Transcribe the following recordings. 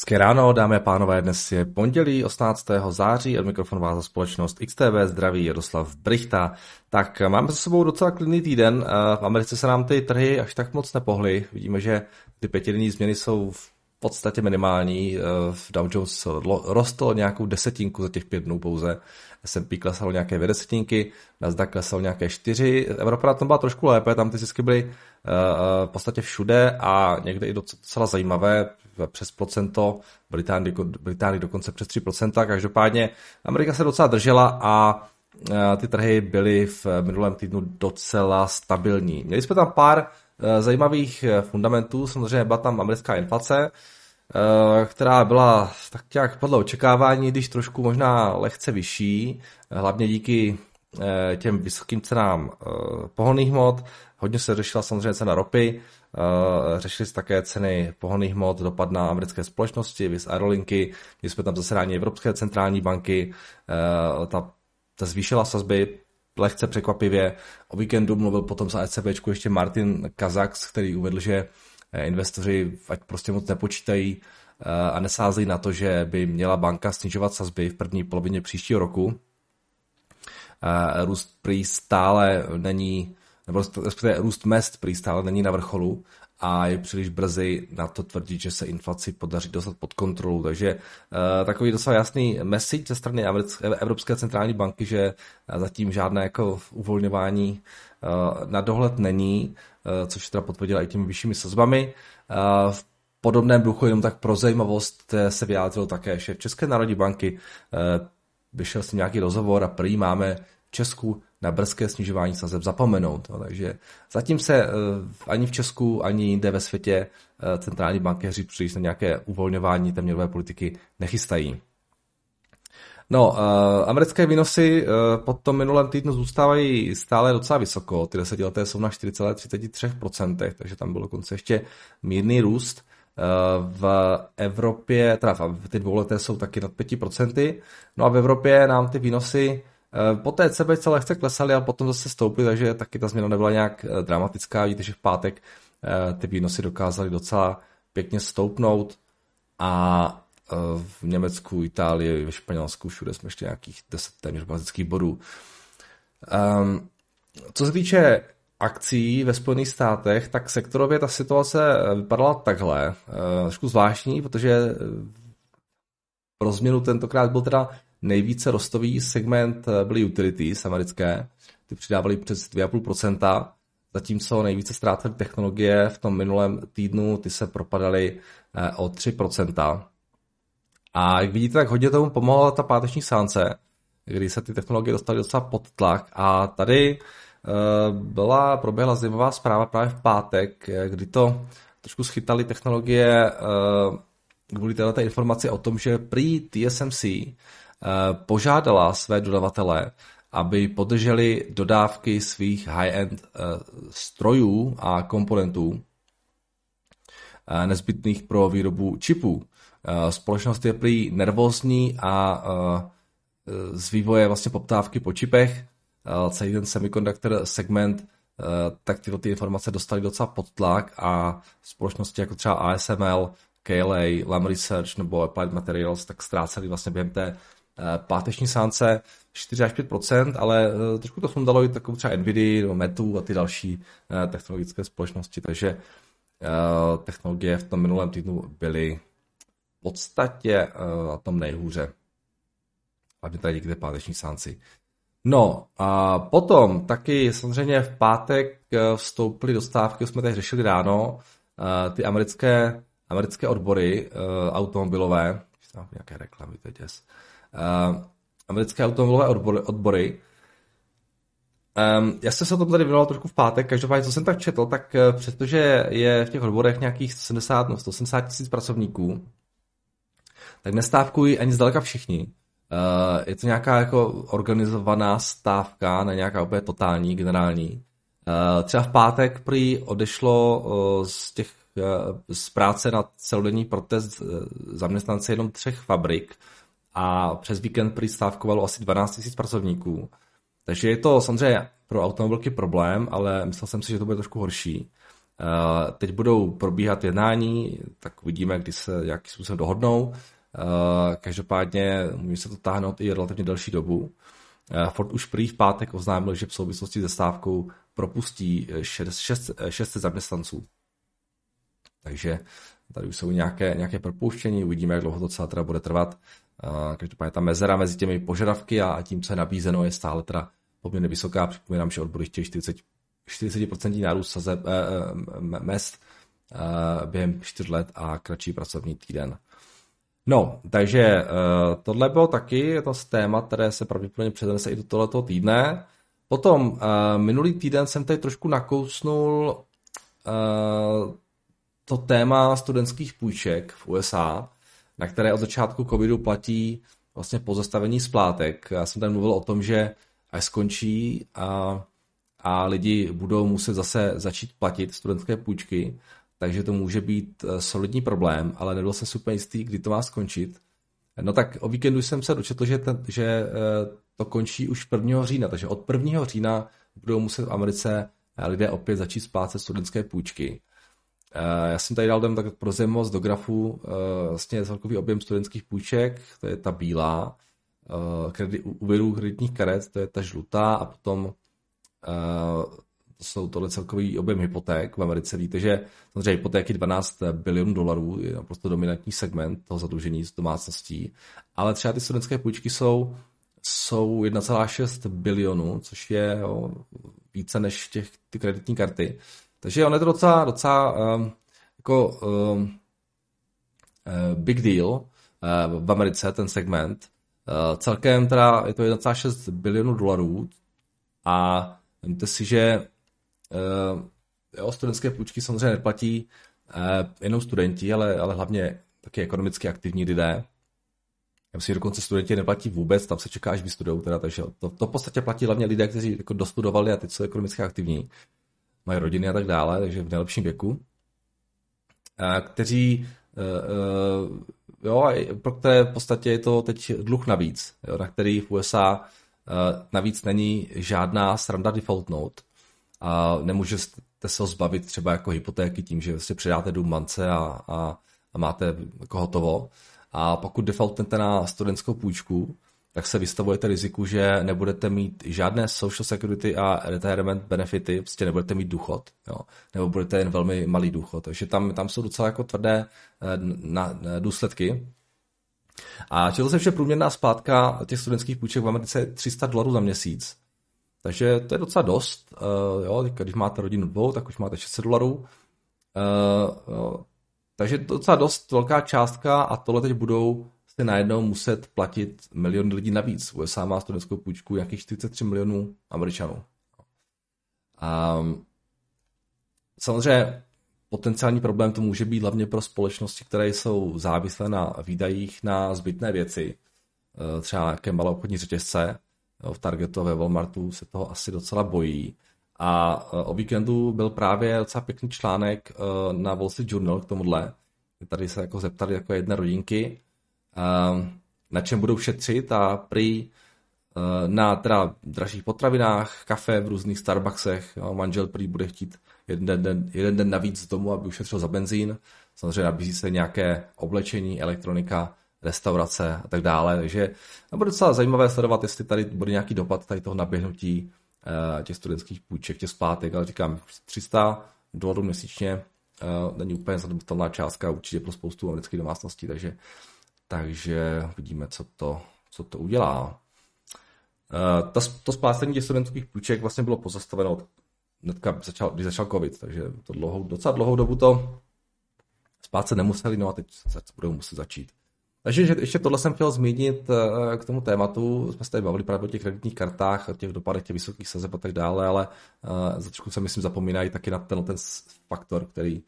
Hezké ráno, dámy a pánové, dnes je pondělí 18. září, od mikrofonu vás za společnost XTV, zdraví Jaroslav Brichta. Tak máme za sebou docela klidný týden, v Americe se nám ty trhy až tak moc nepohly, vidíme, že ty pětidenní změny jsou v podstatě minimální, v Dow Jones rostlo nějakou desetinku za těch 5 dnů pouze, S&P klesalo nějaké 2 desetinky, Nasdaq klesalo nějaké 4, Evropa na tom byla trošku lépe, tam ty zisky byly v podstatě všude a někde i docela zajímavé, přes procento, Británii dokonce přes 3%, každopádně Amerika se docela držela a ty trhy byly v minulém týdnu docela stabilní. Měli jsme tam pár zajímavých fundamentů, samozřejmě byla tam americká inflace, která byla tak nějak podle očekávání, když trošku možná lehce vyšší, hlavně díky těm vysokým cenám pohonných hmot. Hodně se řešila samozřejmě cena ropy, řešily se také ceny pohonných hmot, dopad na americké společnosti, vys aerolinky, když jsme tam zasedání Evropské centrální banky, ta zvýšila sazby lehce překvapivě. O víkendu mluvil potom za ECBčku ještě Martin Kazax, který uvedl, že investoři ať prostě moc nepočítají a nesázejí na to, že by měla banka snižovat sazby v první polovině příštího roku. Růst prý stále není, nebo respektive růst mezd prý stále není na vrcholu a je příliš brzy na to tvrdit, že se inflaci podaří dostat pod kontrolu. Takže takový docela jasný message ze strany Evropské centrální banky, že zatím žádné jako uvolňování na dohled není, což teda potvrdila i těmi vyššími sazbami. V podobném duchu, jenom tak pro zajímavost, se vyjádřil také šéf České národní banky, vyšel s tím nějaký rozhovor a prý máme v Česku na brzké snižování sazeb zapomenout. No, takže zatím se ani v Česku, ani jinde ve světě centrální bankéři příliš na nějaké uvolňování té měnové politiky nechystají. No, americké výnosy po tom minulém týdnu zůstávají stále docela vysoko. Ty desetileté jsou na 4,33%, takže tam byl dokonce ještě mírný růst. V Evropě, teda ty dvouleté jsou taky nad 5%, no a v Evropě nám ty výnosy po té ECB lehce klesaly a potom zase stouply, takže taky ta změna nebyla nějak dramatická, vidíte, že v pátek ty výnosy dokázaly docela pěkně stoupnout a v Německu, Itálii, ve Španělsku, všude jsme ještě nějakých 10 téměř bazických bodů. Co se týče akcí ve Spojených státech, tak sektorově ta situace vypadala takhle, trošku zvláštní, protože pro změnu tentokrát byl teda nejvíce rostový segment byly utilities americké, ty přidávaly přes 2,5%, zatímco nejvíce ztrácely technologie v tom minulém týdnu, ty se propadaly o 3%. A jak vidíte, tak hodně tomu pomohla ta páteční sánce, kdy se ty technologie dostaly docela pod tlak a tady proběhla zimová zpráva právě v pátek, kdy to trošku schytali technologie kvůli této informaci o tom, že prý TSMC požádala své dodavatele, aby podrželi dodávky svých high-end strojů a komponentů nezbytných pro výrobu čipů. Společnost je prý nervózní a z vývoje vlastně poptávky po čipech celý ten semiconductor segment, tak tyto ty informace dostaly docela pod tlak a společnosti jako třeba ASML, KLA, LAM Research nebo Applied Materials tak ztráceli vlastně během té páteční sánce 4 až 5%, ale trošku to sundalo i takovou třeba Nvidii nebo Metu a ty další technologické společnosti, takže technologie v tom minulém týdnu byly v podstatě na tom nejhůře. Hlavně tady někde páteční sánci. No a potom taky samozřejmě v pátek vstoupily dostávky, jsme tady řešili ráno, ty americké odbory automobilové, nějaké reklamy, to je děs, americké automobilové odbory. Já jsem se o tom tady věnoval trošku v pátek, každopádně co jsem tak četl, tak přestože je v těch odborech nějakých 170 tisíc pracovníků, tak nestávkují ani zdaleka všichni. Je to nějaká jako organizovaná stávka, ne nějaká úplně totální, generální. Třeba v pátek prý odešlo z práce na celodenní protest zaměstnanci jenom 3 fabrik a přes víkend prý stávkovalo asi 12 000 pracovníků. Takže je to samozřejmě pro automobilky problém, ale myslel jsem si, že to bude trošku horší. Teď budou probíhat jednání, tak uvidíme, kdy se nějakým způsobem dohodnou. Každopádně může se to táhnout i relativně delší dobu. Ford už prý v pátek oznámil, že v souvislosti se stávkou propustí 600 zaměstnanců. Takže tady už jsou nějaké propouštění, uvidíme, jak dlouho to celé teda bude trvat. Každopádně ta mezera mezi těmi požadavky a tím, co je nabízeno, je stále teda poměrně vysoká. Připomínám, že odbory chtějí 40% nárůst sazeb mezd během 4 let a kratší pracovní týden. No, takže tohle bylo taky to téma, které se pravděpodobně přednese i do tohoto týdne. Potom minulý týden jsem tady trošku nakousnul to téma studentských půjček v USA, na které od začátku covidu platí vlastně pozastavení splátek. Já jsem tady mluvil o tom, že až skončí a lidi budou muset zase začít platit studentské půjčky, takže to může být solidní problém, ale nebyl jsem super jistý, kdy to má skončit. No tak o víkendu jsem se dočetl, že to končí už 1. října, takže od 1. října budou muset v Americe lidé opět začít splácet studentské půjčky. Já jsem tady dal tak pro zajímavost do grafu vlastně celkový objem studentských půjček, to je ta bílá, úvěrů kreditních karet, to je ta žlutá a potom jsou tohle celkový objem hypoték v Americe. Víte, že samozřejmě hypotéky $12 bilionů je naprosto dominantní segment toho zadlužení z domácností, ale třeba ty studentské půjčky jsou 1,6 bilionů, což je více než ty kreditní karty. Takže on je to docela big deal v Americe, ten segment. Celkem teda je to $1,6 bilionů a vímte si, že studentské půjčky samozřejmě neplatí jenom studenti, ale hlavně taky ekonomicky aktivní lidé. Já myslím, že dokonce studenti neplatí vůbec, tam se čeká, až vystudujou, teda, takže to v podstatě platí hlavně lidé, kteří jako dostudovali a teď jsou ekonomicky aktivní, mají rodiny a tak dále, takže v nejlepším věku, kteří, pro které v podstatě je to teď dluh navíc, na který v USA navíc není žádná sranda defaultnout a nemůžete se ho zbavit třeba jako hypotéky tím, že si předáte dům bance a máte jako hotovo. A pokud defaultnete na studentskou půjčku, tak se vystavujete riziku, že nebudete mít žádné social security a retirement benefity, prostě nebudete mít důchod, jo? Nebo budete jen velmi malý důchod. Takže tam jsou docela jako tvrdé důsledky. A četl jsem, že průměrná splátka těch studentských půjček v Americe je $300 za měsíc. Takže to je docela dost. Když máte rodinu dvou, tak už máte $600. Takže docela dost velká částka a tohle teď budou se najednou muset platit miliony lidí navíc. USA má studentskou půjčku nějakých 43 milionů Američanů. Samozřejmě potenciální problém to může být hlavně pro společnosti, které jsou závislé na výdajích na zbytné věci. Třeba nějaké maloobchodní řetězce. V Targetu a ve Walmartu se toho asi docela bojí. A o víkendu byl právě docela pěkný článek na Wall Street Journal k tomuhle. Tady se jako zeptali jako jedné rodinky, na čem budou šetřit a prý na teda dražších potravinách, kafe v různých Starbucksech. Jo, manžel prý bude chtít jeden den navíc z domu, aby ušetřil za benzín. Samozřejmě nabízí se nějaké oblečení, elektronika, restaurace a tak dále. Takže bude docela zajímavé sledovat, jestli tady bude nějaký dopad tady toho naběhnutí těch studentských půjček, těch splátek, ale říkám, $300 měsíčně není úplně zanedbatelná částka určitě pro spoustu amerických domácností, takže vidíme, co to udělá. To splácení těch studentských půjček vlastně bylo pozastaveno hnedka, když začal covid, takže to docela dlouhou dobu to splácet nemuseli, no a teď budou muset začít. Takže ještě tohle jsem chtěl zmínit k tomu tématu. Jsme se tady bavili právě o těch kreditních kartách, o těch dopadech, těch vysokých sazeb a tak dále, ale za trošku se myslím zapomínají taky na ten faktor, který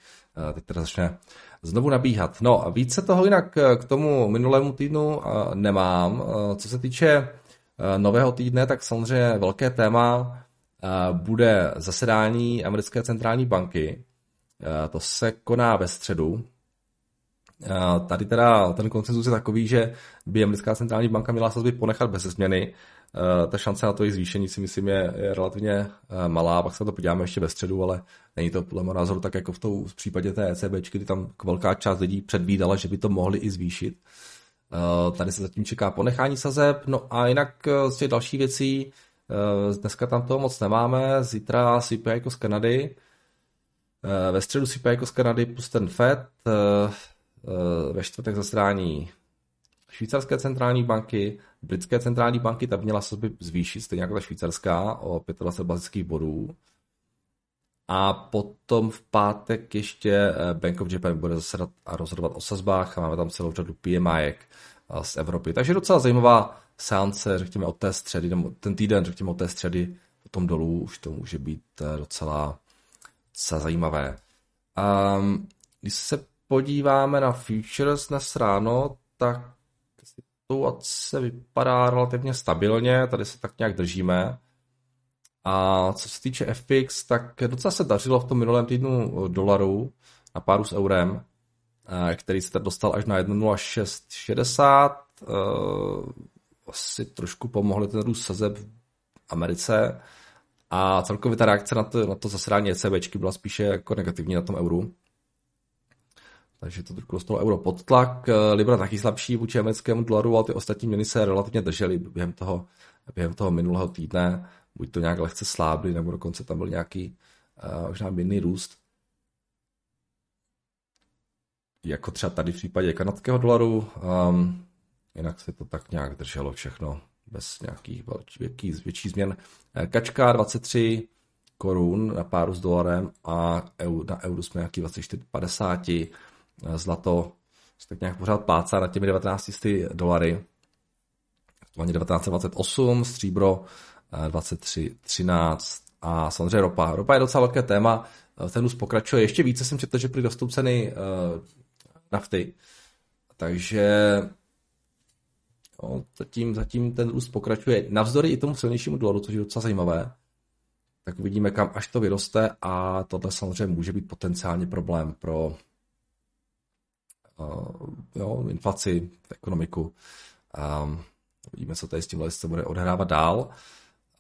teď teda začne znovu nabíhat. No a více toho jinak k tomu minulému týdnu nemám. Co se týče nového týdne, tak samozřejmě velké téma bude zasedání Americké centrální banky. To se koná ve středu. Tady teda ten konsenzus je takový, že by Americká centrální banka měla sazby ponechat bez změny, ta šance na to jejich zvýšení si myslím je relativně malá, pak se to podíváme ještě ve středu, ale není to podle mého názoru tak jako v případě té ECBčky, kdy tam velká část lidí předvídala, že by to mohli i zvýšit. Tady se zatím čeká ponechání sazeb, no a jinak z těch dalších věcí, dneska tam toho moc nemáme, zítra sype jako z Kanady, ve středu sype jako z Kanady plus ten FED, ve čtvrtek zasedání švýcarské centrální banky, britské centrální banky, ta měla sazby zvýšit, stejně jako ta švýcarská, o 25 bazických bodů. A potom v pátek ještě Bank of Japan bude zasedat a rozhodovat o sazbách a máme tam celou řadu PMI z Evropy. Takže docela zajímavá seance, řekněme od té středy, nebo ten týden, řekněme od té středy, potom dolů už to může být docela zajímavé. Když se podíváme na futures dnes ráno, tak situace vypadá relativně stabilně, tady se tak nějak držíme. A co se týče FX, tak docela se dařilo v tom minulém týdnu dolaru na páru s eurem, který se dostal až na 1,0660. Asi trošku pomohly ten růst sazeb v Americe. A celkově ta reakce na to zasedání ECBčky byla spíše jako negativní na tom euru. Takže to trošku dostalo euro pod tlak. Libra taky slabší vůči americkému dolaru, ale ty ostatní měny se relativně držely během toho minulého týdne. Buď to nějak lehce slábly, nebo dokonce tam byl nějaký možná mírný růst. Jako třeba tady v případě kanadského dolaru. Jinak se to tak nějak drželo všechno bez nějakých větší změn. Kačka 23 korun na páru s dolarem a na euro jsme nějaký 24,50. Zlato se tak nějak pořád plácá na těmi 1900 dolary. Aktuálně 19,28, stříbro 23,13 a samozřejmě ropa. Ropa je docela velké téma, ten růst pokračuje. Ještě více jsem četl, že prý rostou ceny nafty. Takže no, zatím ten růst pokračuje navzdory i tomu silnějšímu dolaru, což je docela zajímavé. Tak uvidíme, kam až to vyroste a tohle samozřejmě může být potenciálně problém pro inflaci, ekonomiku. Uvidíme, co tady s tímhle se bude odehrávat dál.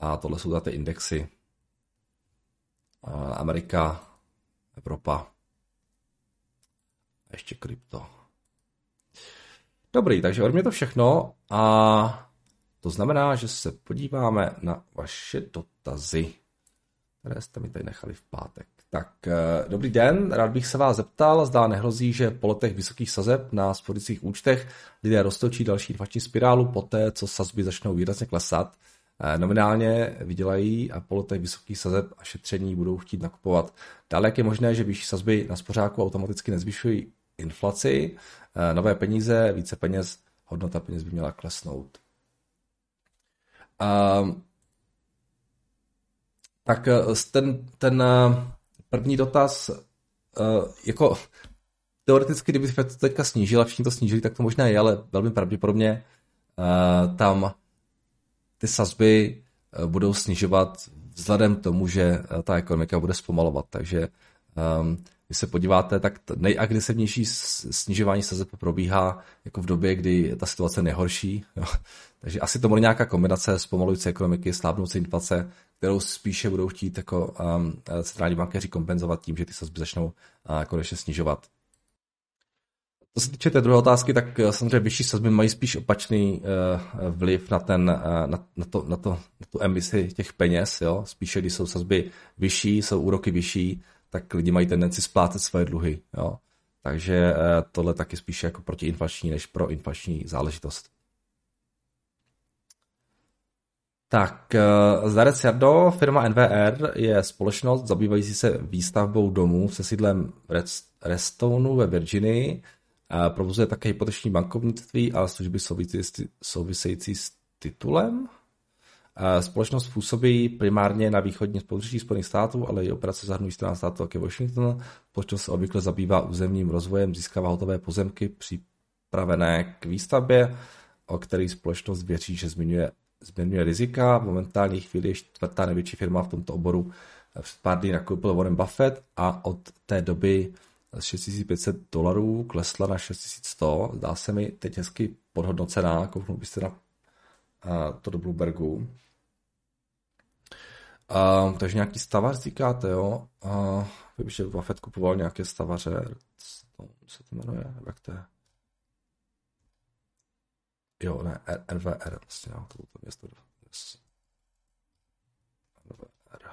A tohle jsou tady ty indexy. Amerika, Evropa a ještě krypto. Dobrý, takže od mě to všechno a to znamená, že se podíváme na vaše dotazy, které jste mi tady nechali v pátek. Tak, dobrý den, rád bych se vás zeptal, zda nehrozí, že po letech vysokých sazeb na spořících účtech lidé roztočí další inflační spirálu poté, co sazby začnou výrazně klesat. Nominálně vydělají a po letech vysokých sazeb a šetření budou chtít nakupovat. Dále jak je možné, že vyšší sazby na spořáku automaticky nezvyšují inflaci, nové peníze, více peněz, hodnota peněz by měla klesnout. Tak ten první dotaz, jako teoreticky, kdyby se to teďka snížil a všichni to snížili, tak to možná je, ale velmi pravděpodobně tam ty sazby budou snižovat vzhledem k tomu, že ta ekonomika bude zpomalovat. Takže když se podíváte, tak nejagresivnější snižování sazeb probíhá jako v době, kdy ta situace nehorší. Takže asi to bude nějaká kombinace zpomalující ekonomiky, slábnoucí inflace, kterou spíše budou chtít jako centrální bankéři kompenzovat tím, že ty sazby začnou konečně snižovat. Co se týče té druhé otázky, tak samozřejmě vyšší sazby mají spíš opačný vliv na tu emisi těch peněz. Jo? Spíše, když jsou sazby vyšší, jsou úroky vyšší, tak lidi mají tendenci splácet své dluhy. Jo? Takže tohle taky spíše jako protiinflační než proinflační záležitost. Tak, Zdarec Jardo, firma NVR je společnost zabývající se výstavbou domů se sídlem Restonu ve Virginii. Provozuje také hypoteční bankovnictví a služby související s titulem. Společnost působí primárně na východní pobřeží Spojených států, ale i operace zahrnují 14 států, jako Washington. Společnost se obvykle zabývá územním rozvojem, získává hotové pozemky připravené k výstavbě, o které společnost věří, že zmiňuje rizika. V momentální chvíli je čtvrtá největší firma v tomto oboru. Před pár dny nakoupil Warren Buffett a od té doby z $6,500 klesla na $6,100. Zdá se mi teď hezky podhodnocená. Kouknul byste na to do Bloombergu. Takže nějaký stavař říkáte, jo? Vím, že Buffett kupoval nějaké stavaře. Co se to jmenuje? Jak to je? Jo, ne, NVR. Vlastně, no, to město. NVR.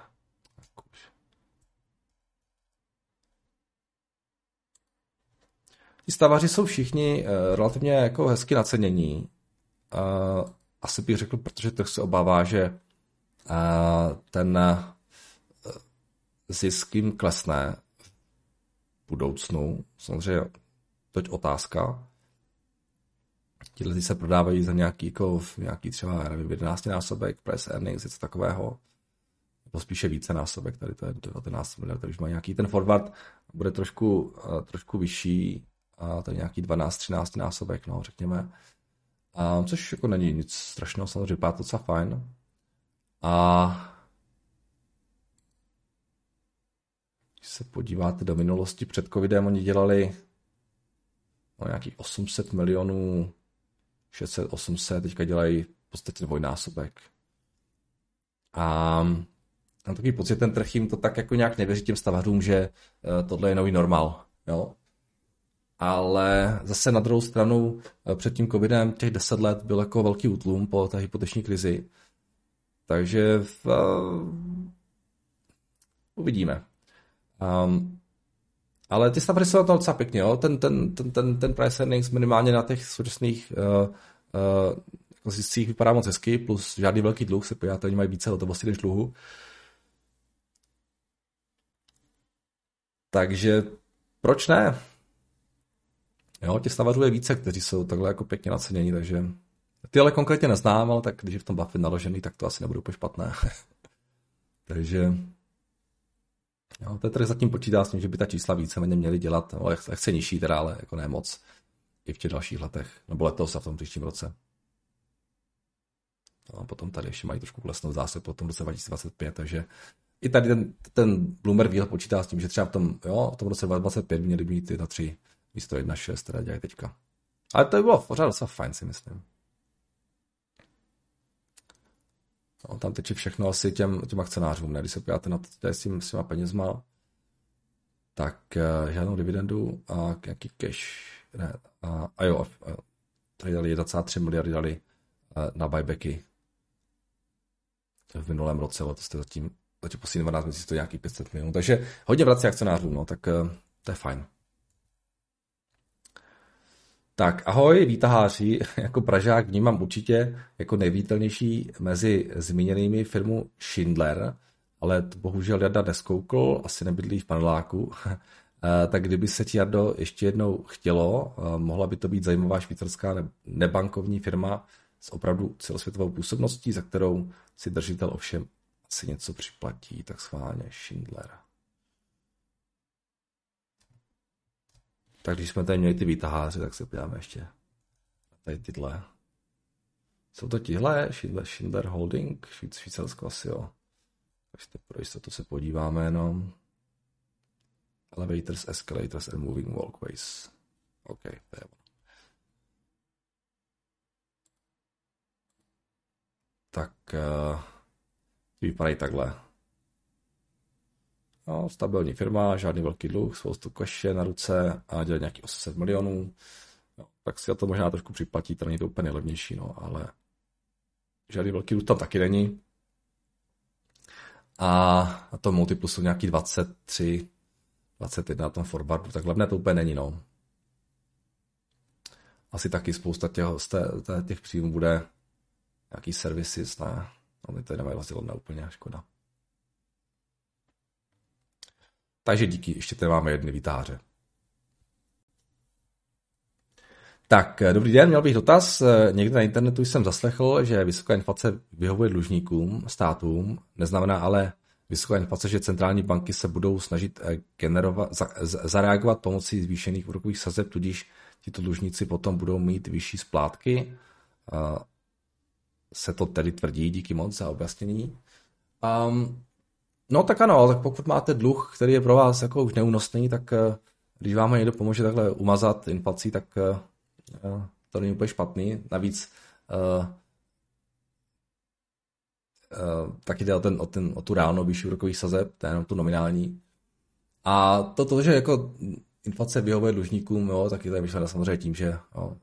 Ti stavaři jsou všichni relativně jako hezky nacenění. Asi bych řekl, protože trh se obává, že ten zisk jim klesne v budoucnu. Samozřejmě teď otázka. Tihle se prodávají za nějaký třeba, já nevím, 11násobek, price earnings, něco takového. Nebo spíše vícenásobek, tady to je 19 miliard, takže má nějaký ten forward, bude trošku vyšší, to je nějaký 12-13 násobek, no, řekněme. Což jako není nic strašného, samozřejmě vypadá to docela fajn. A když se podíváte do minulosti, před covidem oni dělali nějakých 800 milionů, 600, 800, teďka dělají v podstatě dvojnásobek. A mám takový pocit, ten trh jim to tak jako nějak nevěří těm stavařům, že tohle je nový normál, jo. Ale zase na druhou stranu před tím covidem těch 10 let byl jako velký útlum po té hypoteční krizi. Takže uvidíme. Ale ty stavaři jsou na to docela pěkně, jo? Ten price earnings minimálně na těch současných ziscích vypadá moc hezky, plus žádný velký dluh, se podíváte, oni mají více hotovosti než dluhu. Takže proč ne? Jo, těch stavařů je více, kteří jsou takhle jako pěkně nacenění, takže ty ale konkrétně neznám, ale tak když je v tom Buffett naložený, tak to asi nebude úplně špatné. Takže jo, ten trh zatím počítá s tím, že by ta čísla víceméně měly dělat, no, lehce nižší teda, ale jako ne moc, i v těch dalších letech, nebo letos a v tom příštím roce. No, a potom tady ještě mají trošku klesnou zásad po tom roce 2025, takže i tady ten Bloomberg výhled počítá s tím, že třeba v tom roce 2025 měli mít 1,3 místo 1,6, teda dělají teďka. Ale to by bylo pořád docela fajn, si myslím. No, tam teče všechno asi těm akcionářům, ne? Když se podíváte na to, co tady s těma penězma, tak žádnou dividendu a nějaký cash, ne, tady dali 1,3 miliardy dali na buybacky v minulém roce, ale to jste zatím poslední 12 měsíců to nějaký 500 milionů, takže hodně vrací akcionářům, no, tak to je fajn. Tak ahoj, výtaháři, jako Pražák vnímám určitě jako nejvítelnější mezi zmíněnými firmu Schindler, ale bohužel Jarda neskoukl, asi nebydlí v paneláku, tak kdyby se ti, Jardo, ještě jednou chtělo, mohla by to být zajímavá švýcarská nebankovní firma s opravdu celosvětovou působností, za kterou si držitel ovšem asi něco připlatí, tak schválně Schindler. Tak když jsme tady měli ty výtaháři, tak se podíváme ještě tady tyhle. Jsou to tihle, Schindler Holding, Švýcarsko asi, jo. Takže pro jistotu se podíváme jenom. Elevators, escalators and moving walkways. OK, to je ono. Tak vypadají takhle. No, stabilní firma, žádný velký dluh, spoustu keše na ruce a dělá nějaký 800 milionů. No, tak si to možná trošku připlatí, to není to úplně nejlevnější, no, ale žádný velký dluh tam taky není. A na tom multiplu jsou nějaký 23, 21 na tom forwardu, tak levné to úplně není, no. Asi taky spousta těch příjmů bude nějaký services, ne, oni tady nemají vlastně levné úplně, škoda. Takže díky, ještě tady máme jedny výtaháře. Tak, dobrý den, měl bych dotaz. Někde na internetu jsem zaslechl, že vysoká inflace vyhovuje dlužníkům, státům. Neznamená ale vysoká inflace, že centrální banky se budou snažit zareagovat pomocí zvýšených úrokových sazeb, tudíž tito dlužníci potom budou mít vyšší splátky. Se to tedy tvrdí, díky moc za objasnění. No tak ano, tak pokud máte dluh, který je pro vás jako už neúnosný, tak když vám někdo pomůže takhle umazat inflací, tak to není úplně špatný. Navíc taky jde o tu reálnou výši úrokových sazeb, jenom tu nominální. A to, že jako inflace vyhovuje dlužníkům, jo, taky to je myšleno samozřejmě tím, že jo,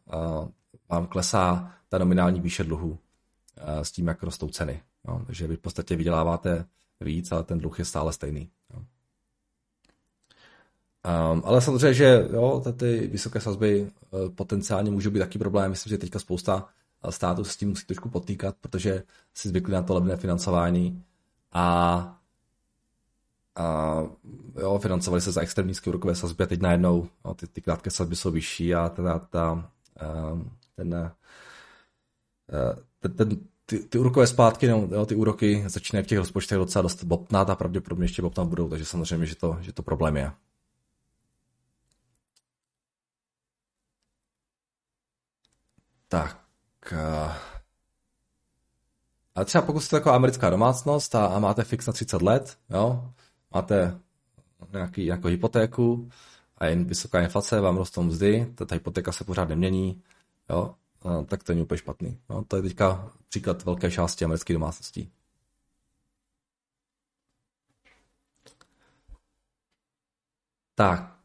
vám klesá ta nominální výše dluhu s tím, jak rostou ceny. Jo. Takže vy v podstatě vyděláváte víc, ale ten dluh je stále stejný. Jo. Ale samozřejmě, že jo, ty vysoké sazby potenciálně můžou být taky problém. Myslím, že teďka spousta států s tím musí trošku potýkat, protože si zvykli na to levné financování a jo, financovali se za extrémně nízké úrokové sazby a teď najednou jo, ty krátké sazby jsou vyšší a teda ty úrokové splátky, no, ty úroky začínají v těch rozpočtech docela dost bobtnat a pravděpodobně ještě bobtnat budou, takže samozřejmě, že to problém je. Tak. A třeba pokud jste taková americká domácnost a máte fix na 30 let, jo, máte nějakou hypotéku a je vysoká inflace, vám rostou mzdy, ta hypotéka se pořád nemění, jo, tak to není úplně špatný. No, to je teďka příklad velké části amerických domácností. Tak.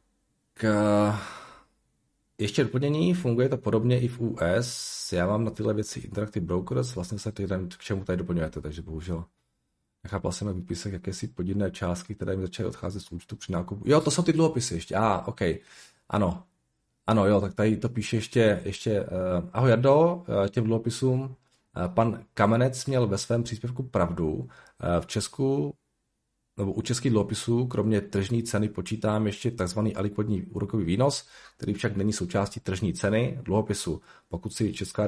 Ještě doplnění, funguje to podobně i v US. Já mám na tyhle věci Interactive Brokers, vlastně se teď k čemu tady doplňujete, takže bohužel nechápal jsem na výpisek jakési podivné částky, které mi začaly odcházet z účtu při nákupu. Jo, to jsou ty dluhopisy ještě. OK. Ano, jo, tak tady to píše ještě ahoj Jardo, těm dluhopisům. Pan Kamenec měl ve svém příspěvku pravdu. V Česku nebo u českých dluhopisů, kromě tržní ceny, počítám ještě tzv. Alikvodní úrokový výnos, který však není součástí tržní ceny dluhopisu. Pokud si Česká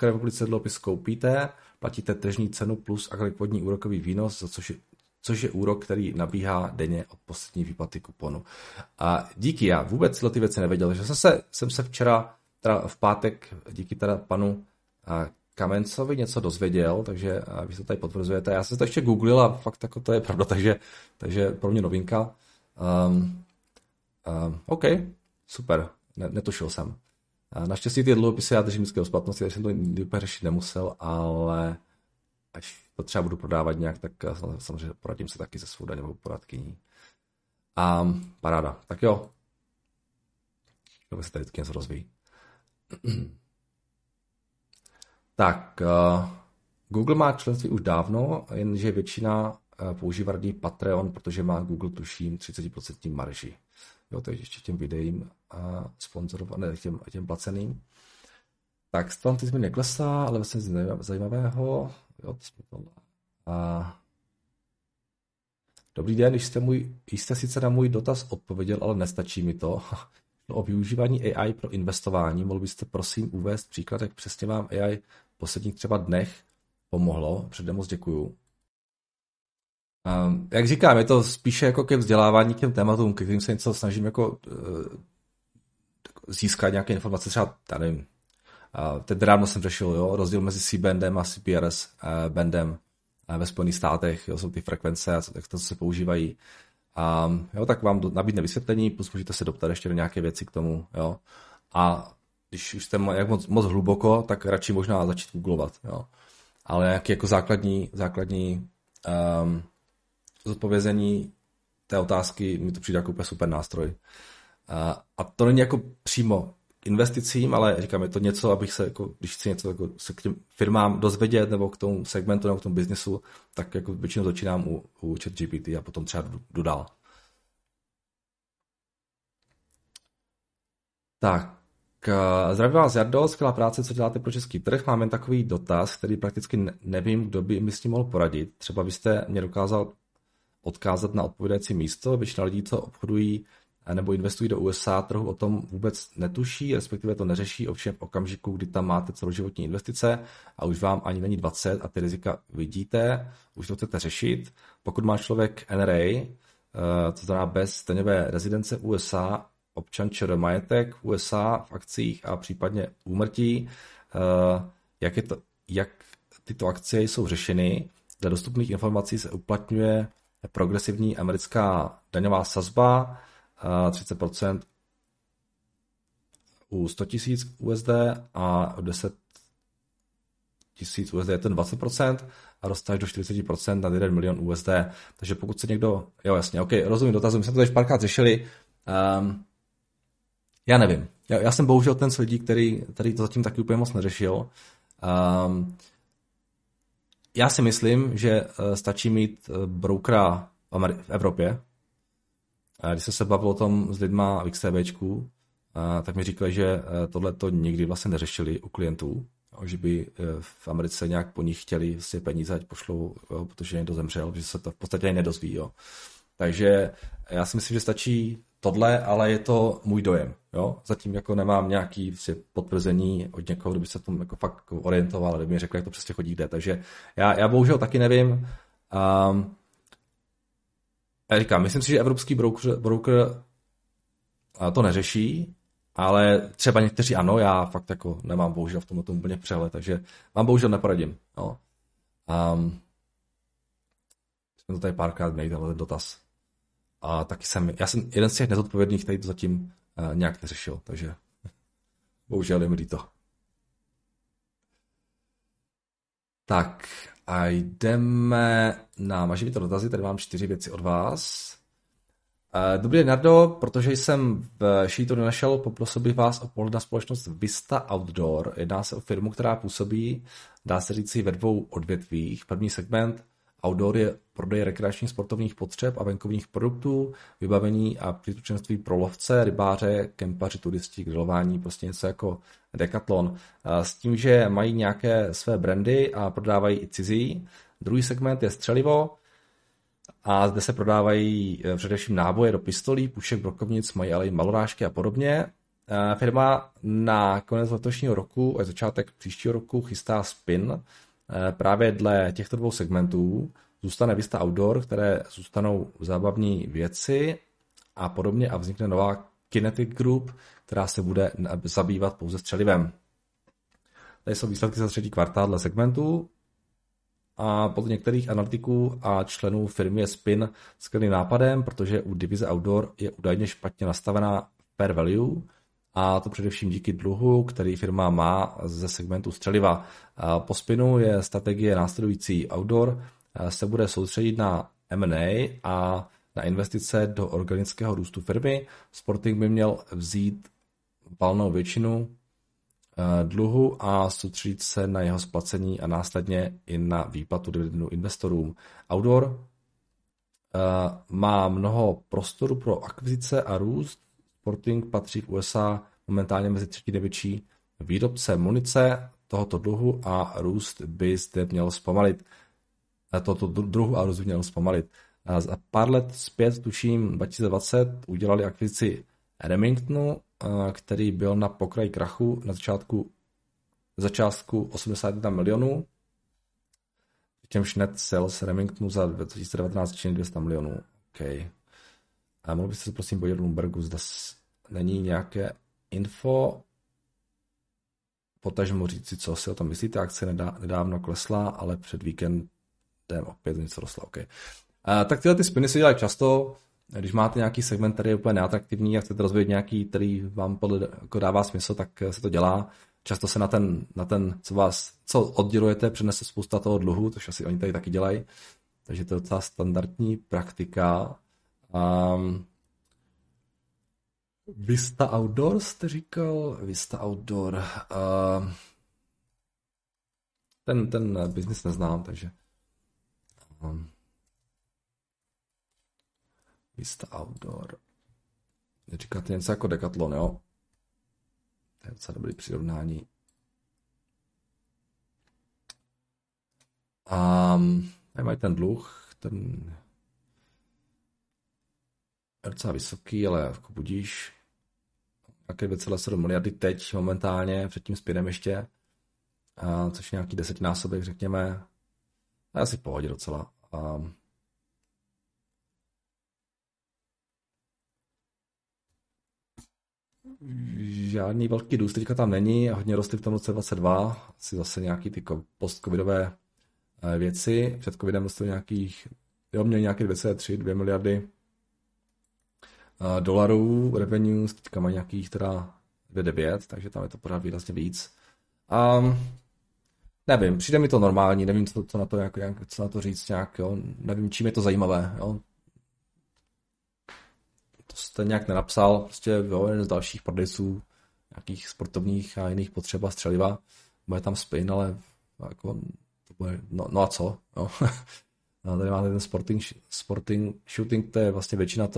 republice dluhopis koupíte, platíte tržní cenu plus alikvodní úrokový výnos, což je úrok, který nabíhá denně od poslední výplaty kuponu. A díky, já vůbec tyhle ty věci nevěděl, že jsem se včera, teda v pátek, díky teda panu Kamencovi něco dozvěděl, takže vy se tady potvrzujete. Já jsem to ještě googlil a fakt jako to je pravda, takže pro mě novinka. OK, super, netušil jsem. Naštěstí ty dluhopisy já držím nízké splatnosti, takže jsem to nikdy úplně řešit nemusel, ale až to třeba budu prodávat nějak, tak samozřejmě poradím se taky se svou daňovou poradkyní. Paráda, tak jo. To se tady vždycky něco rozvíjí. Tak, Google má členství už dávno, jenže většina používá raději Patreon, protože má Google tuším 30% marži. Jo, to je ještě těm videím sponzorovaným, těm placeným. Tak, tam teď mi neklesá, ale vlastně zajímavého. Jo, dobrý den, jste sice na můj dotaz odpověděl, ale nestačí mi to. O využívání AI pro investování, mohl byste prosím uvést příklad, jak přesně vám AI v posledních třeba dnech pomohlo? Předem moc děkuju. Jak říkám, je to spíše jako ke vzdělávání, k těm tématům, ke kterým se něco snažím jako získat nějaké informace, třeba, já nevím, teď ráno jsem řešil, jo, rozdíl mezi C-bandem a CPRS bandem ve Spojených státech, jo, jsou ty frekvence, jak to se používají. Jo, tak vám nabídne vysvětlení, plus můžete se doptat ještě do nějaké věci k tomu. Jo. A když už jste jak moc hluboko, tak radši možná začít googlovat. Jo. Ale nějaké jako základní zodpovězení té otázky mi to přijde jako úplně super nástroj. A to není jako přímo k investicím, ale říkám, je to něco, abych se, jako, když chci něco jako, se k těm firmám dozvědět, nebo k tomu segmentu, nebo k tomu biznesu, tak jako většinou začínám u ChatGPT a potom třeba jdu dál. Tak, zdravím vás, Jardo, skvělá práce, co děláte pro český trh. Mám jen takový dotaz, který prakticky nevím, kdo by mi s tím mohl poradit. Třeba byste mě dokázal odkázat na odpovídající místo, většina lidí, co obchodují nebo investují do USA, trhu o tom vůbec netuší, respektive to neřeší, ovšem v okamžiku, kdy tam máte celoživotní investice a už vám ani není 20 a ty rizika vidíte, už to chcete řešit. Pokud má člověk NRA, to znamená bez daňové rezidence USA, občan ČR, majetek USA v akcích a případně úmrtí, jak tyto akcie jsou řešeny, dle dostupných informací se uplatňuje progresivní americká daňová sazba, 30% u 100 000 USD a 10 tisíc USD je ten 20% a roste až do 40% na 1 milion USD. Takže pokud se někdo... Jo, jasně, ok, rozumím dotazu, my jsme to tady párkrát řešili. Já nevím. Já jsem bohužel ten z lidí, který to zatím taky úplně moc neřešil. Já si myslím, že stačí mít brokera v Evropě. Když jsem se bavil o tom s lidma v XTVčku, tak mi říkali, že tohle to nikdy vlastně neřešili u klientů, že by v Americe nějak po nich chtěli si peníze, ať pošlou, jo, protože někdo zemřel, že se to v podstatě nedozví. Jo. Takže já si myslím, že stačí tohle, ale je to můj dojem. Jo. Zatím jako nemám nějaké potvrzení od někoho, kdo by se v tom jako fakt orientoval, kdyby mi řekl, jak to přesně chodí kde. Takže já bohužel taky nevím. Já říkám, myslím si, že evropský broker to neřeší, ale třeba někteří ano, já fakt jako nemám bohužel v tomhle úplně přehled, takže vám bohužel neporadím. No. Jsem to tady párkrát měl tenhle dotaz. A taky já jsem jeden z těch nezodpovědných, který to zatím nějak neřešil, takže bohužel je mi líto. Tak a jdeme na maživité dotazy, tady mám 4 věci od vás. Dobrý den, Nardo, protože jsem v šítu nenašel, poprosil bych vás o pohled na společnost Vista Outdoor. Jedná se o firmu, která působí, dá se říci, ve dvou odvětvích. První segment Outdoor je prodej rekreačních sportovních potřeb a venkovních produktů, vybavení a příručenství pro lovce, rybáře, kempaři, turisti, grilování, prostě něco jako Decathlon. S tím, že mají nějaké své brandy a prodávají i cizí. Druhý segment je střelivo a zde se prodávají především náboje do pistolí, pušek, brokovnic, mají ale i malorážky a podobně. Firma na konec letošního roku a začátek příštího roku chystá spin právě dle těchto dvou segmentů. Zůstane Vista Outdoor, které zůstanou zábavní věci a podobně, a vznikne nová Kinetic Group, která se bude zabývat pouze střelivem. Tady jsou výsledky za třetí kvartál dle segmentů a podle některých analytiků a členů firmy je spin skvělým nápadem, protože u divize Outdoor je údajně špatně nastavená fair value, a to především díky dluhu, který firma má ze segmentu střeliva. Po spinu je strategie následující. Outdoor se bude soustředit na M&A a na investice do organického růstu firmy. Sporting by měl vzít valnou většinu dluhu a soustředit se na jeho splacení a následně i na výplatu dividendu investorům. Outdoor má mnoho prostoru pro akvizice a růst. Sporting patří v USA momentálně mezi třetí největší výrobce munice tohoto druhu a růst by zde měl zpomalit. Za pár let zpět, tuším 2020, udělali akvizici Remingtonu, který byl na pokraji krachu na začátku 81 milionů. Přičemž net sales Remingtonu za 2019 činil 200 milionů. Okay. A mohl byste se prosím podívat do Bloombergu, zda není nějaké info, potažmo říci, co si o tom myslíte. Akce nedávno klesla, ale před víkendem opět něco rostla. Okay. Tak tyhle ty spiny se dělají často, když máte nějaký segment, který je úplně neatraktivní a chcete rozvíjet nějaký, který vám jako dává smysl, tak se to dělá. Často se na ten co oddělujete, přenese spousta toho dluhu, což asi oni tady taky dělají. Takže to je docela standardní praktika. Vista Outdoor jste říkal? Vista Outdoor. Ten biznis neznám, takže. Vista Outdoor. Říkáte něco jako Decathlon, jo? To je docela dobrý přirovnání. Tady mají ten dluh, ten... je docela vysoký, ale jako budíš. Také 2,7 miliardy teď momentálně, před tím spinem ještě. Což nějaký 10násobek, řekněme. A asi v pohodě docela. Žádný velký důst teďka tam není. Hodně rostly v tom roce 22. Asi zase nějaký ty post-covidové věci. Před covidem rostly nějakých, jo, měli nějaké 2,3 miliardy dolarů, revenues, teďka mají nějakých teda 2,9, takže tam je to pořád výrazně víc. Nevím, přijde mi to normální, nevím, co na to, co na to říct nějak, jo. Nevím, čím je to zajímavé, jo. To jste nějak nenapsal, prostě jo, jeden z dalších prodejců nějakých sportovních a jiných potřeb a střeliva. Bude tam spin, ale jako, to bude, no a co, jo. No, tady máte ten sporting shooting, to je vlastně většina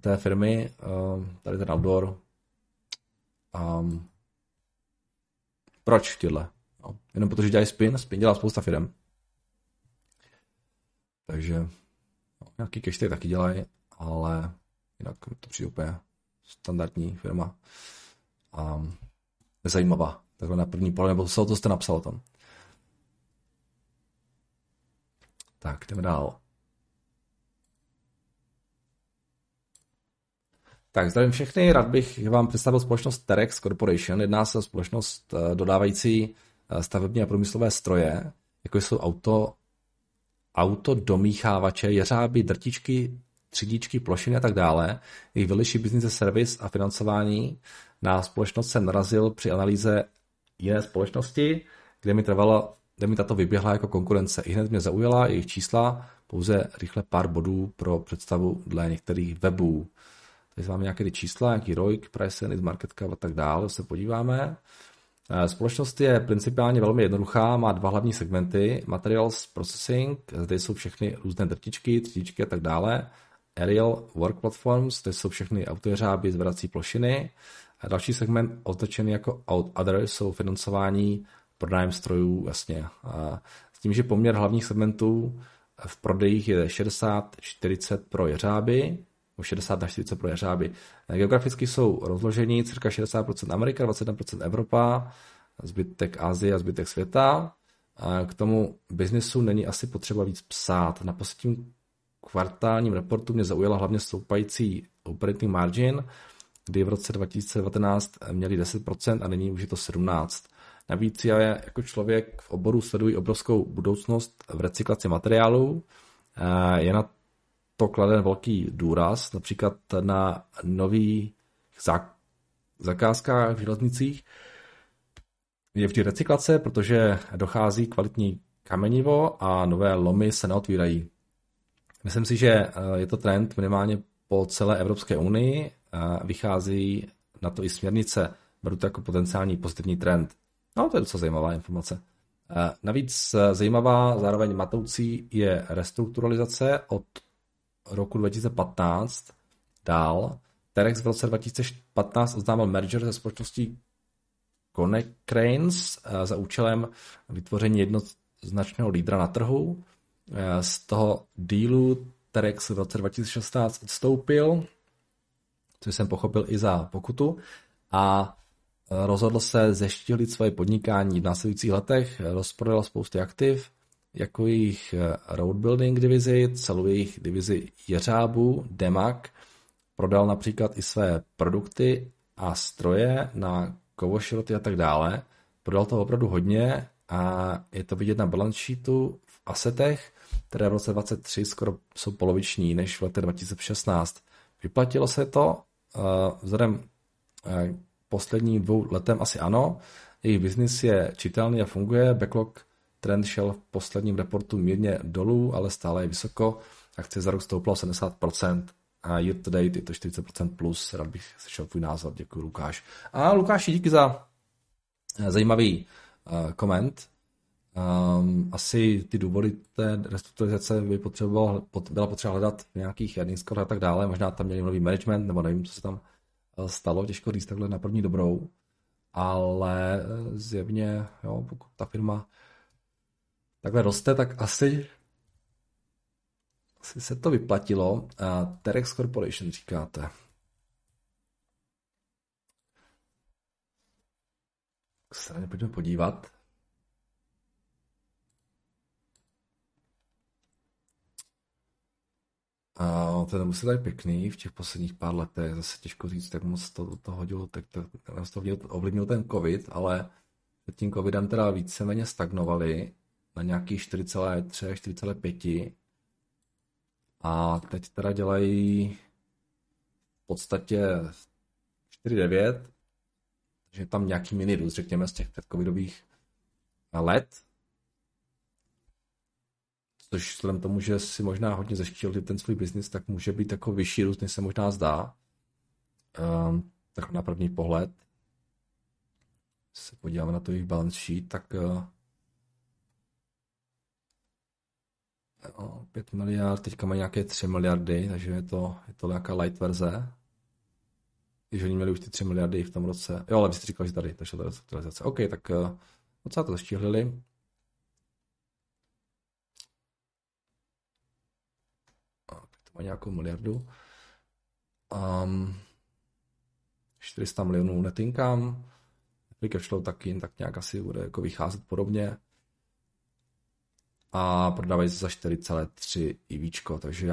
té firmy, tady ten outdoor. Proč tyhle? No, jenom protože dělají spin dělá spousta firem. Takže no, nějaký cash taky dělají, ale jinak to přijde úplně standardní firma. Nezajímavá, takhle na první pohled, nebo co jste napsal tam. Tak, jdeme dál. Tak, zdravím všechny, rád bych vám představil společnost Terex Corporation. Jedná se o společnost dodávající stavební a průmyslové stroje, jako jsou auto domíchávače, jeřáby, drtičky, třídičky, plošiny a tak dále. Jejich velký byznys, servis a financování. Na společnost jsem narazil při analýze jiné společnosti, kde mi tato vyběhla jako konkurence. I hned mě zaujala jejich čísla, pouze rychle pár bodů pro představu dle některých webů. Tady máme nějaké ty čísla, nějaký ROIC, price and market cap a tak dále, se podíváme. Společnost je principiálně velmi jednoduchá, má dva hlavní segmenty, materials processing, zde jsou všechny různé drtičky, třídičky a tak dále, aerial work platforms, to jsou všechny autojeřáby, zvrací plošiny. A další segment označený jako other jsou financování, pronájem strojů, jasně. A s tím, že poměr hlavních segmentů v prodejích je 60-40 pro jeřáby, 60 na 40 pro jeřáby. Geograficky jsou rozložení cirka 60% Amerika, 21% Evropa, zbytek Asie a zbytek světa. K tomu biznesu není asi potřeba víc psát. Na posledním kvartálním reportu mě zaujala hlavně stoupající operating margin, kdy v roce 2019 měli 10% a nyní už je to 17%. Navíc já jako člověk v oboru sleduji obrovskou budoucnost v recyklaci materiálů. Je na to kladen velký důraz, například na nových zakázkách v železnicích je vždy recyklace, protože dochází kvalitní kamenivo a nové lomy se neotvírají. Myslím si, že je to trend minimálně po celé Evropské unii, vychází na to i směrnice, beru to jako potenciální pozitivní trend. No, to je docela zajímavá informace. Navíc zajímavá, zároveň matoucí je restrukturalizace od roku 2015 dál. Terex v roce 2015 oznámil merger se společností Konecranes za účelem vytvoření jednoznačného lídra na trhu. Z toho dealu Terex v roce 2016 odstoupil, což jsem pochopil i za pokutu, a rozhodl se zeštíhlit svoje podnikání v následujících letech, rozprodal spousty aktiv, jako jejich roadbuilding divizi, celou jejich divizi jeřábu, Demag, prodal například i své produkty a stroje na kovoširoty a tak dále. Prodal to opravdu hodně a je to vidět na balance sheetu v asetech, které v roce 2023 skoro jsou poloviční než v letech 2016. Vyplatilo se to vzhledem posledním dvou letem asi ano. Jejich biznis je čitelný a funguje, backlog trend šel v posledním reportu mírně dolů, ale stále je vysoko. Akcie za rok stoupla 70% a year to date je to 40% plus. Rád bych slyšel tvůj názor. Děkuji, Lukáš. A Lukáši, díky za zajímavý koment. Asi ty důvody té restrukturalizace byla potřeba hledat v nějakých earnings a tak dále. Možná tam měli nový management, nebo nevím, co se tam stalo. Těžko říct takhle na první dobrou. Ale zjevně, jo, pokud ta firma takhle roste, tak asi se to vyplatilo. Terex Corporation říkáte. K straně pojďme podívat. Ten musí tady pěkný v těch posledních pár letech. Zase těžko říct, jak moc to hodilo, tak to ovlivnil ten covid, ale před tím covidem teda víceméně stagnovali na nějakých 4,3, 4,5 a teď teda dělají v podstatě 4,9, takže tam nějaký mini růst, řekněme, z těch předcovidových let, což vzhledem tomu, že si možná hodně zeštílil ten svůj biznis, tak může být jako vyšší růst, než se možná zdá. Tak na první pohled, se podíváme na to jejich balance sheet, tak 5 miliard, teďka mají nějaké 3 miliardy, takže je to nějaká light verze. Když oni měli už ty 3 miliardy v tom roce, jo, ale vy jste říkali, že tady, takže to je restrukturalizace. OK, tak docela to zaštíhlili. To má nějakou miliardu. 400 milionů netinkám. Cashflow taky, tak nějak asi bude jako vycházet podobně. A prodávají za 4,3 IVčko, takže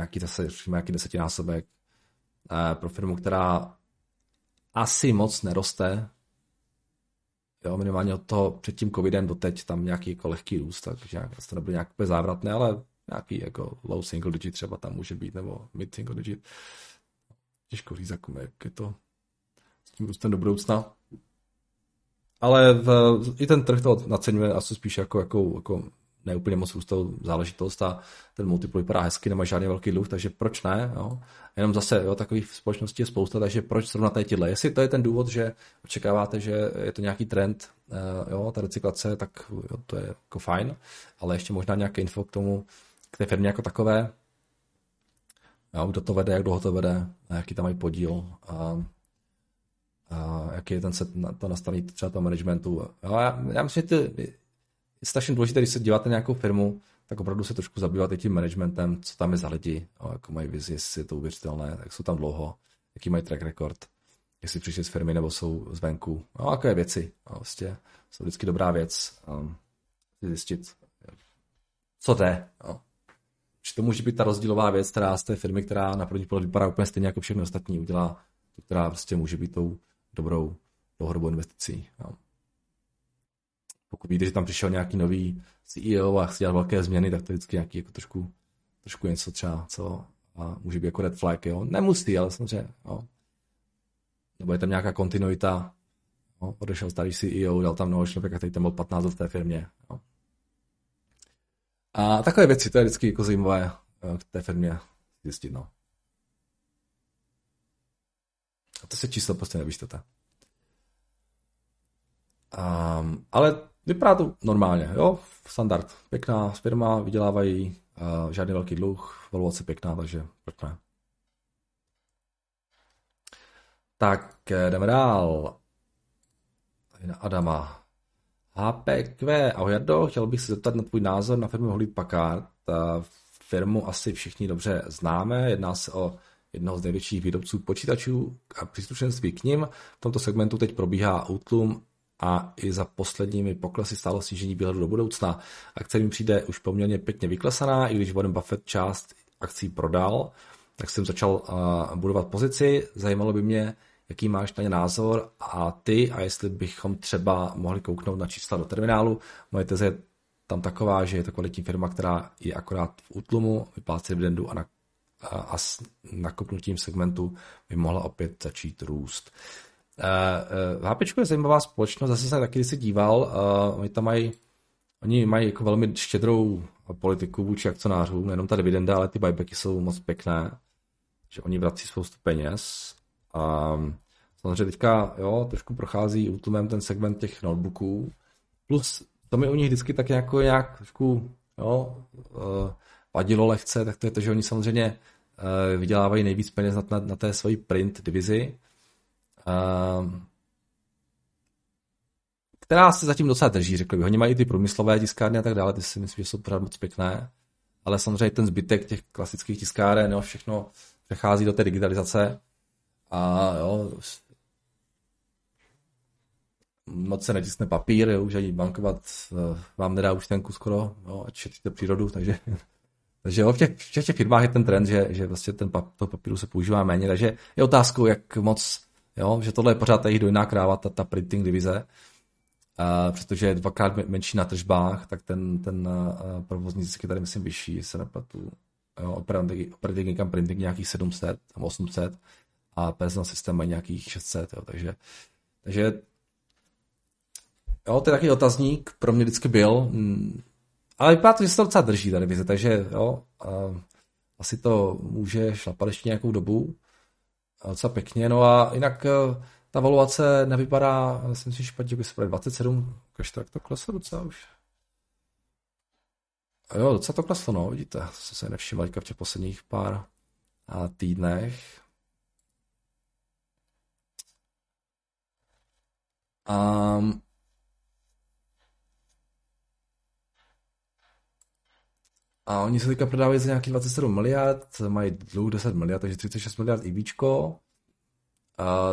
nějaký desetinásobek pro firmu, která asi moc neroste. Jo, minimálně od toho před tím covidem doteď tam nějaký jako lehký růst, takže to nebylo nějak úplně závratné, ale nějaký jako low single digit třeba tam může být, nebo mid single digit. Těžko říct, jak je to s tím růstem do budoucna. Ale i ten trh to naceňuje asi spíš jako neúplně moc růstovou záležitost a ten multiple vypadá hezky, nemá žádný velký dluh, takže proč ne? Jo? Jenom zase takových společností je spousta, takže proč zrovna tyhle? Jestli to je ten důvod, že očekáváte, že je to nějaký trend, ta recyklace, tak jo, to je jako fajn, ale ještě možná nějaké info k té firmě jako takové, jo, kdo to vede, jak dlouho to vede, jaký tam mají podíl, a jaký je ten set na to nastavení třeba toho managementu. Jo, já myslím, že je strašně důležité, když se díváte na nějakou firmu, tak opravdu se trošku zabývat i tím managementem, co tam je za lidi, jo, jako mají vizi, jestli je to uvěřitelné, jak jsou tam dlouho, jaký mají track record, jestli přišli z firmy nebo jsou zvenku, jo, jaké věci. Jo, vlastně jsou vždycky dobrá věc zjistit, co jde. Jo. To může být ta rozdílová věc, která z té firmy, která na první pohled vypadá úplně stejně jako všechny ostatní, udělá, která prostě může být tou dobrou dlouhodobou investicí. Jo. Pokud víte, že tam přišel nějaký nový CEO a chce dělat velké změny, tak to je vždycky nějaký jako trošku něco třeba, co může být jako red flag. Jo. Nemusí, ale samozřejmě. Jo. Nebo je tam nějaká kontinuita. Jo. Odešel starý CEO, dal tam nového člověka, který tam byl 15 let v té firmě. Jo. A takové věci, to je vždycky jako zajímavé v té firmě zjistit. No. A to se číslo prostě nevyčtete. Ale vypadá to normálně, jo, standard. Pěkná firma, vydělávají žádný velký dluh, valuace pěkná, takže proč ne. Tak, jdeme dál. Tady na Adama. HPQ, ahoj Jardo, chtěl bych se zeptat na tvůj názor na firmu Hewlett Packard. Firmu asi všichni dobře známe, jedná se o jednoho z největších výrobců počítačů a příslušenství k nim. V tomto segmentu teď probíhá útlum a i za posledními poklesy stálo snížení výhledu do budoucna. Akce mi přijde už poměrně pěkně vyklesaná, i když Warren Buffett část akcí prodal, tak jsem začal budovat pozici. Zajímalo by mě, jaký máš na ně názor a jestli bychom třeba mohli kouknout na čísla do terminálu. Moje teze je tam taková, že je to kvalitní firma, která je akorát v útlumu, vyplácí dividendu a s nakopnutím segmentu by mohla opět začít růst. HPčko je zajímavá společnost, zase jsem taky si díval, oni mají jako velmi štědrou politiku vůči akcionářů, nejenom ta dividenda, ale ty buybacky jsou moc pěkné, že oni vrací spoustu peněz. Samozřejmě teďka trošku prochází útlumem ten segment těch notebooků, plus to mi u nich vždycky tak nějak trošku vadilo lehce, tak to je to, že oni samozřejmě vydělávají nejvíc peněz na té svojí print divizi, která se zatím docela drží, řekl bych. Oni mají i ty průmyslové tiskárny a tak dále, ty si myslím, že jsou pořád moc pěkné, ale samozřejmě ten zbytek těch klasických tiskáren, všechno přechází do té digitalizace a moc se netiskne papír, už ani bankovat vám nedá účtenku skoro, ať šetříte přírodu, takže v těch firmách je ten trend, že vlastně toho papíru se používá méně, takže je otázkou, jak moc, že tohle je pořád jejich dojná kráva, ta printing divize, protože je dvakrát menší na tržbách, tak ten provozník je tady myslím vyšší, se nepletu, operativní income printing nějakých 700, 800 a personal systém mají nějakých 600, takže Jo, to je takový otazník, pro mě vždycky byl. Ale vypadá to, že se to docela drží ta divize, takže jo, asi to může šlapat ještě nějakou dobu. Docela pěkně, no a jinak ta valuace nevypadá, myslím si, špatně, když se bude 27, ukaž tak to kleslo docela už. A jo, docela to kleslo, no, vidíte, jsem se nevšiml v těch posledních pár týdnech. A oni se teďka prodávají za nějaký 27 miliard, mají dluh 10 miliard, takže 36 miliard IBčko.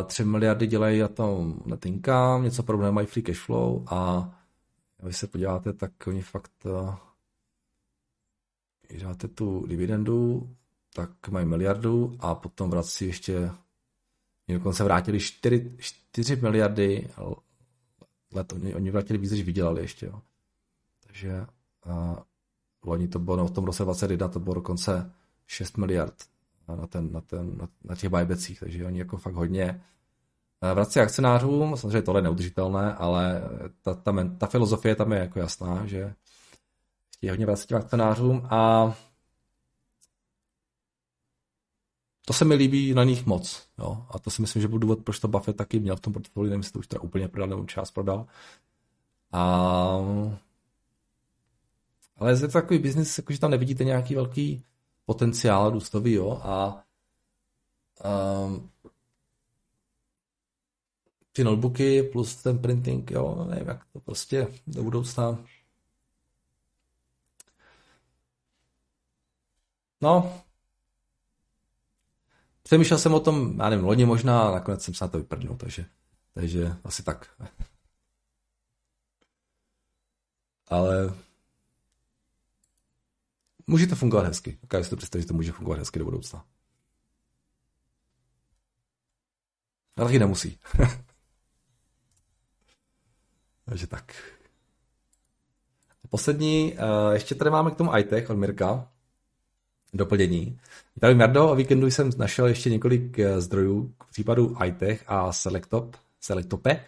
3 miliardy dělají na tom net income, něco podobného mají free cash flow a když se podíváte, tak oni fakt když dáte tu dividendu, tak mají miliardu a potom vrací ještě oni dokonce vrátili 4 miliardy let, oni vrátili víc, než vydělali ještě. Jo. Takže loni to bylo, no v tom roce 2021 to bylo dokonce 6 miliard na těch bajbecích, takže oni jako fakt hodně vrací akcionářům, samozřejmě tohle je neudržitelné, ale ta filozofie tam je jako jasná, že chtějí hodně vrací těm akcionářům a to se mi líbí na nich moc, jo, a to si myslím, že byl důvod, proč to Buffett taky měl v tom portfoliu, nevím, jestli to už teda úplně prodal, nebo část prodal. Ale je to takový biznis, jakože tam nevidíte nějaký velký potenciál růstový, jo, a ty notebooky plus ten printing, jo, nevím, jak to prostě do budoucna. No, přemýšlel jsem o tom, já nevím, loni možná, a nakonec jsem se na to vyprdnul, takže asi tak. Ale může to fungovat hezky. Dokážu si to představit, že to může fungovat hezky do budoucna. Ale taky nemusí. Takže tak. Poslední, ještě tady máme k tomu I-Tech od Mirka. Doplnění. Tady Mardo, o víkendu jsem našel ještě několik zdrojů k případu I-Tech a Selektope.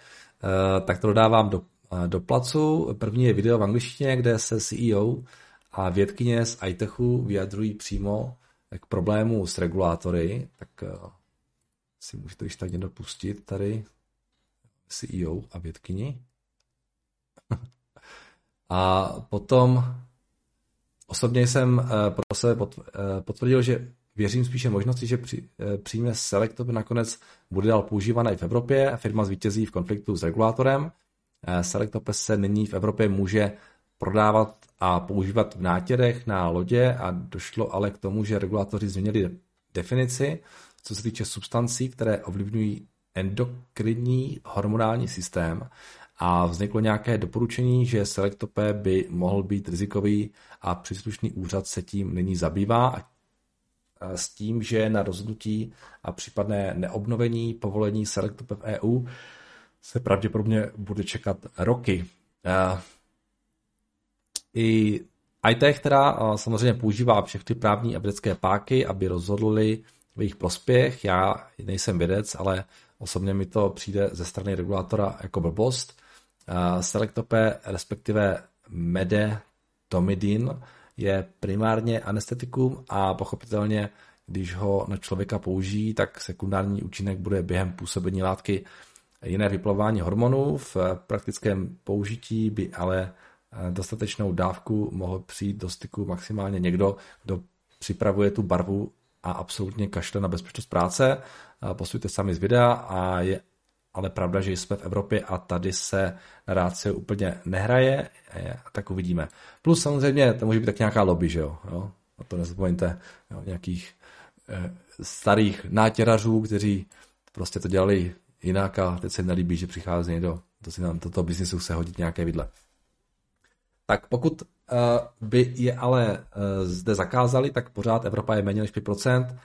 Tak to dodávám do placu. První je video v angličtině, kde se CEO a vědkyně z I-Techu vyjadřují přímo k problému s regulátory. Tak si můžete již tak někdo pustit tady CEO a vědkyni. A potom osobně jsem pro sebe potvrdil, že věřím spíše možnosti, že přijme Selektope nakonec bude dál používaná i v Evropě a firma zvítězí v konfliktu s regulátorem. Selektope se nyní v Evropě může prodávat a používat v nátěrech na lodě a došlo ale k tomu, že regulátoři změnili definici, co se týče substancí, které ovlivňují endokrinní hormonální systém a vzniklo nějaké doporučení, že Selektope by mohl být rizikový a příslušný úřad se tím nyní zabývá s tím, že na rozhodnutí a případné neobnovení povolení Selektope v EU se pravděpodobně bude čekat roky. I I-Tech, která samozřejmě používá všechny právní a vědecké páky, aby rozhodli v jejich prospěch. Já nejsem vědec, ale osobně mi to přijde ze strany regulátora jako blbost. Selektope, respektive medetomidin, je primárně anestetikum a pochopitelně, když ho na člověka použijí, tak sekundární účinek bude během působení látky jiné vyplavování hormonů. V praktickém použití by ale dostatečnou dávku mohl přijít do styku maximálně někdo, kdo připravuje tu barvu a absolutně kašle na bezpečnost práce. Poslouchejte sami z videa a je ale pravda, že jsme v Evropě a tady se na rácio úplně nehraje, tak uvidíme. Plus samozřejmě to může být tak nějaká lobby, že jo? Jo? A to nezapomeňte, jo? Nějakých starých nátěrařů, kteří prostě to dělali jinak a teď se jim nelíbí, že přichází někdo do toho biznisu se hodit nějaké vidle. Tak pokud by je ale zde zakázali, tak pořád Evropa je méně než 5%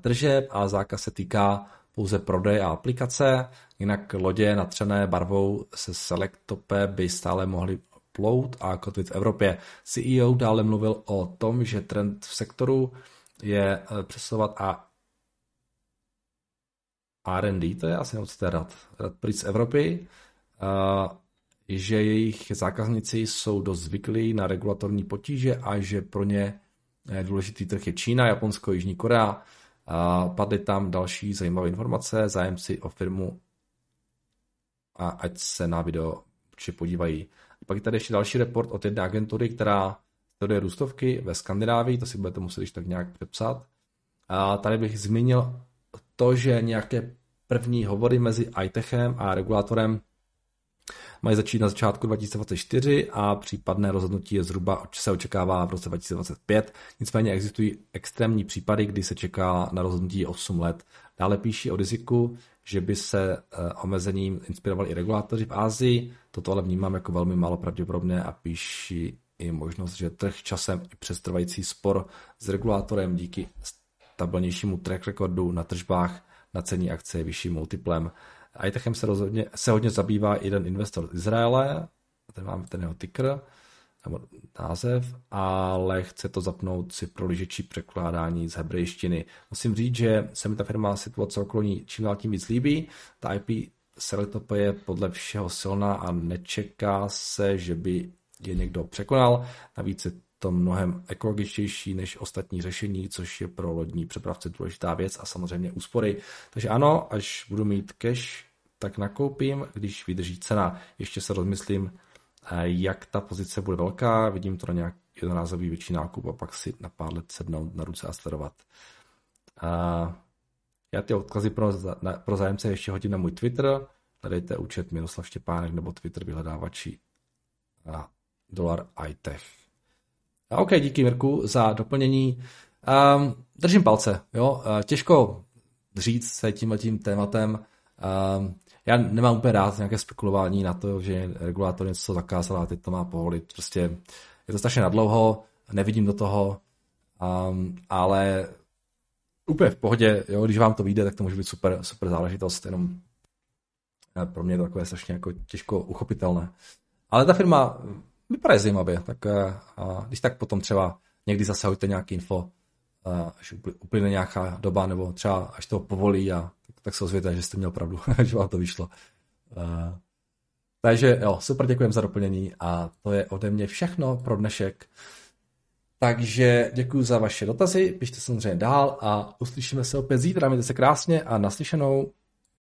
tržeb a zákaz se týká pouze prodeje a aplikace. Jinak lodě natřené barvou se Selektope by stále mohly plout a kotvit v Evropě. CEO dále mluvil o tom, že trend v sektoru je přesouvat a R&D, to je asi neodstát, prý z Evropy, že jejich zákazníci jsou dost zvyklí na regulatorní potíže a že pro ně důležitý trh je Čína, Japonsko, Jižní Korea. Padly tam další zajímavé informace, zájemci o firmu a ať se na video či podívají. Pak je tady ještě další report od jedné agentury, která sleduje růstovky ve Skandinávii, to si budete muset ještě tak nějak přepsat. A tady bych zmínil to, že nějaké první hovory mezi I-Techem a regulátorem mají začít na začátku 2024 a případné rozhodnutí je zhruba se očekává v roce 2025. Nicméně existují extrémní případy, kdy se čeká na rozhodnutí 8 let. Dále píší o riziku, že by se omezením inspirovali i regulátoři v Asii. Toto ale vnímám jako velmi málo pravděpodobné a píší i možnost, že trh časem i přes trvající spor s regulátorem díky stabilnějšímu track recordu na tržbách na cení akcie vyšším multiplem. I-Techem se hodně zabývá jeden investor z Izraele, tady máme ten jeho ticker, nebo název, ale chce to zapnout si pro ližečí překládání z hebrejštiny. Musím říct, že se mi ta firma situace okolo ní čím dál tím víc líbí. Ta IP Selektope je podle všeho silná a nečeká se, že by je někdo překonal. Navíc je to mnohem ekologičtější než ostatní řešení, což je pro lodní přepravce důležitá věc a samozřejmě úspory. Takže ano, až budu mít cash, tak nakoupím, když vydrží cena. Ještě se rozmyslím, jak ta pozice bude velká, vidím to na nějak jednorázový větší nákup a pak si na pár let sednout na ruce a sledovat. Já ty odkazy pro zájemce ještě hodím na můj Twitter, hledejte účet Miroslav Štěpánek nebo Twitter vyhledávači na dolar I-Tech. OK, díky Mirku za doplnění. Držím palce, jo? Těžko říct se tímhletím tématem. Já nemám úplně rád nějaké spekulování na to, že regulátor něco zakázal a teď to má povolit. Prostě je to strašně nadlouho, nevidím do toho, ale úplně v pohodě, jo, když vám to vyjde, tak to může být super, super záležitost, jenom pro mě je to takové strašně jako těžko uchopitelné. Ale ta firma vypadá zajímavě, tak když tak potom třeba někdy zase hoďte nějaké info, až uplyne nějaká doba, nebo třeba až to povolí a tak se ozvěte, že jste měl pravdu, že vám to vyšlo. Takže jo, super, děkujeme za doplnění a to je ode mě všechno pro dnešek. Takže děkuji za vaše dotazy, pište samozřejmě dál a uslyšíme se opět zítra, mějte se krásně a naslyšenou.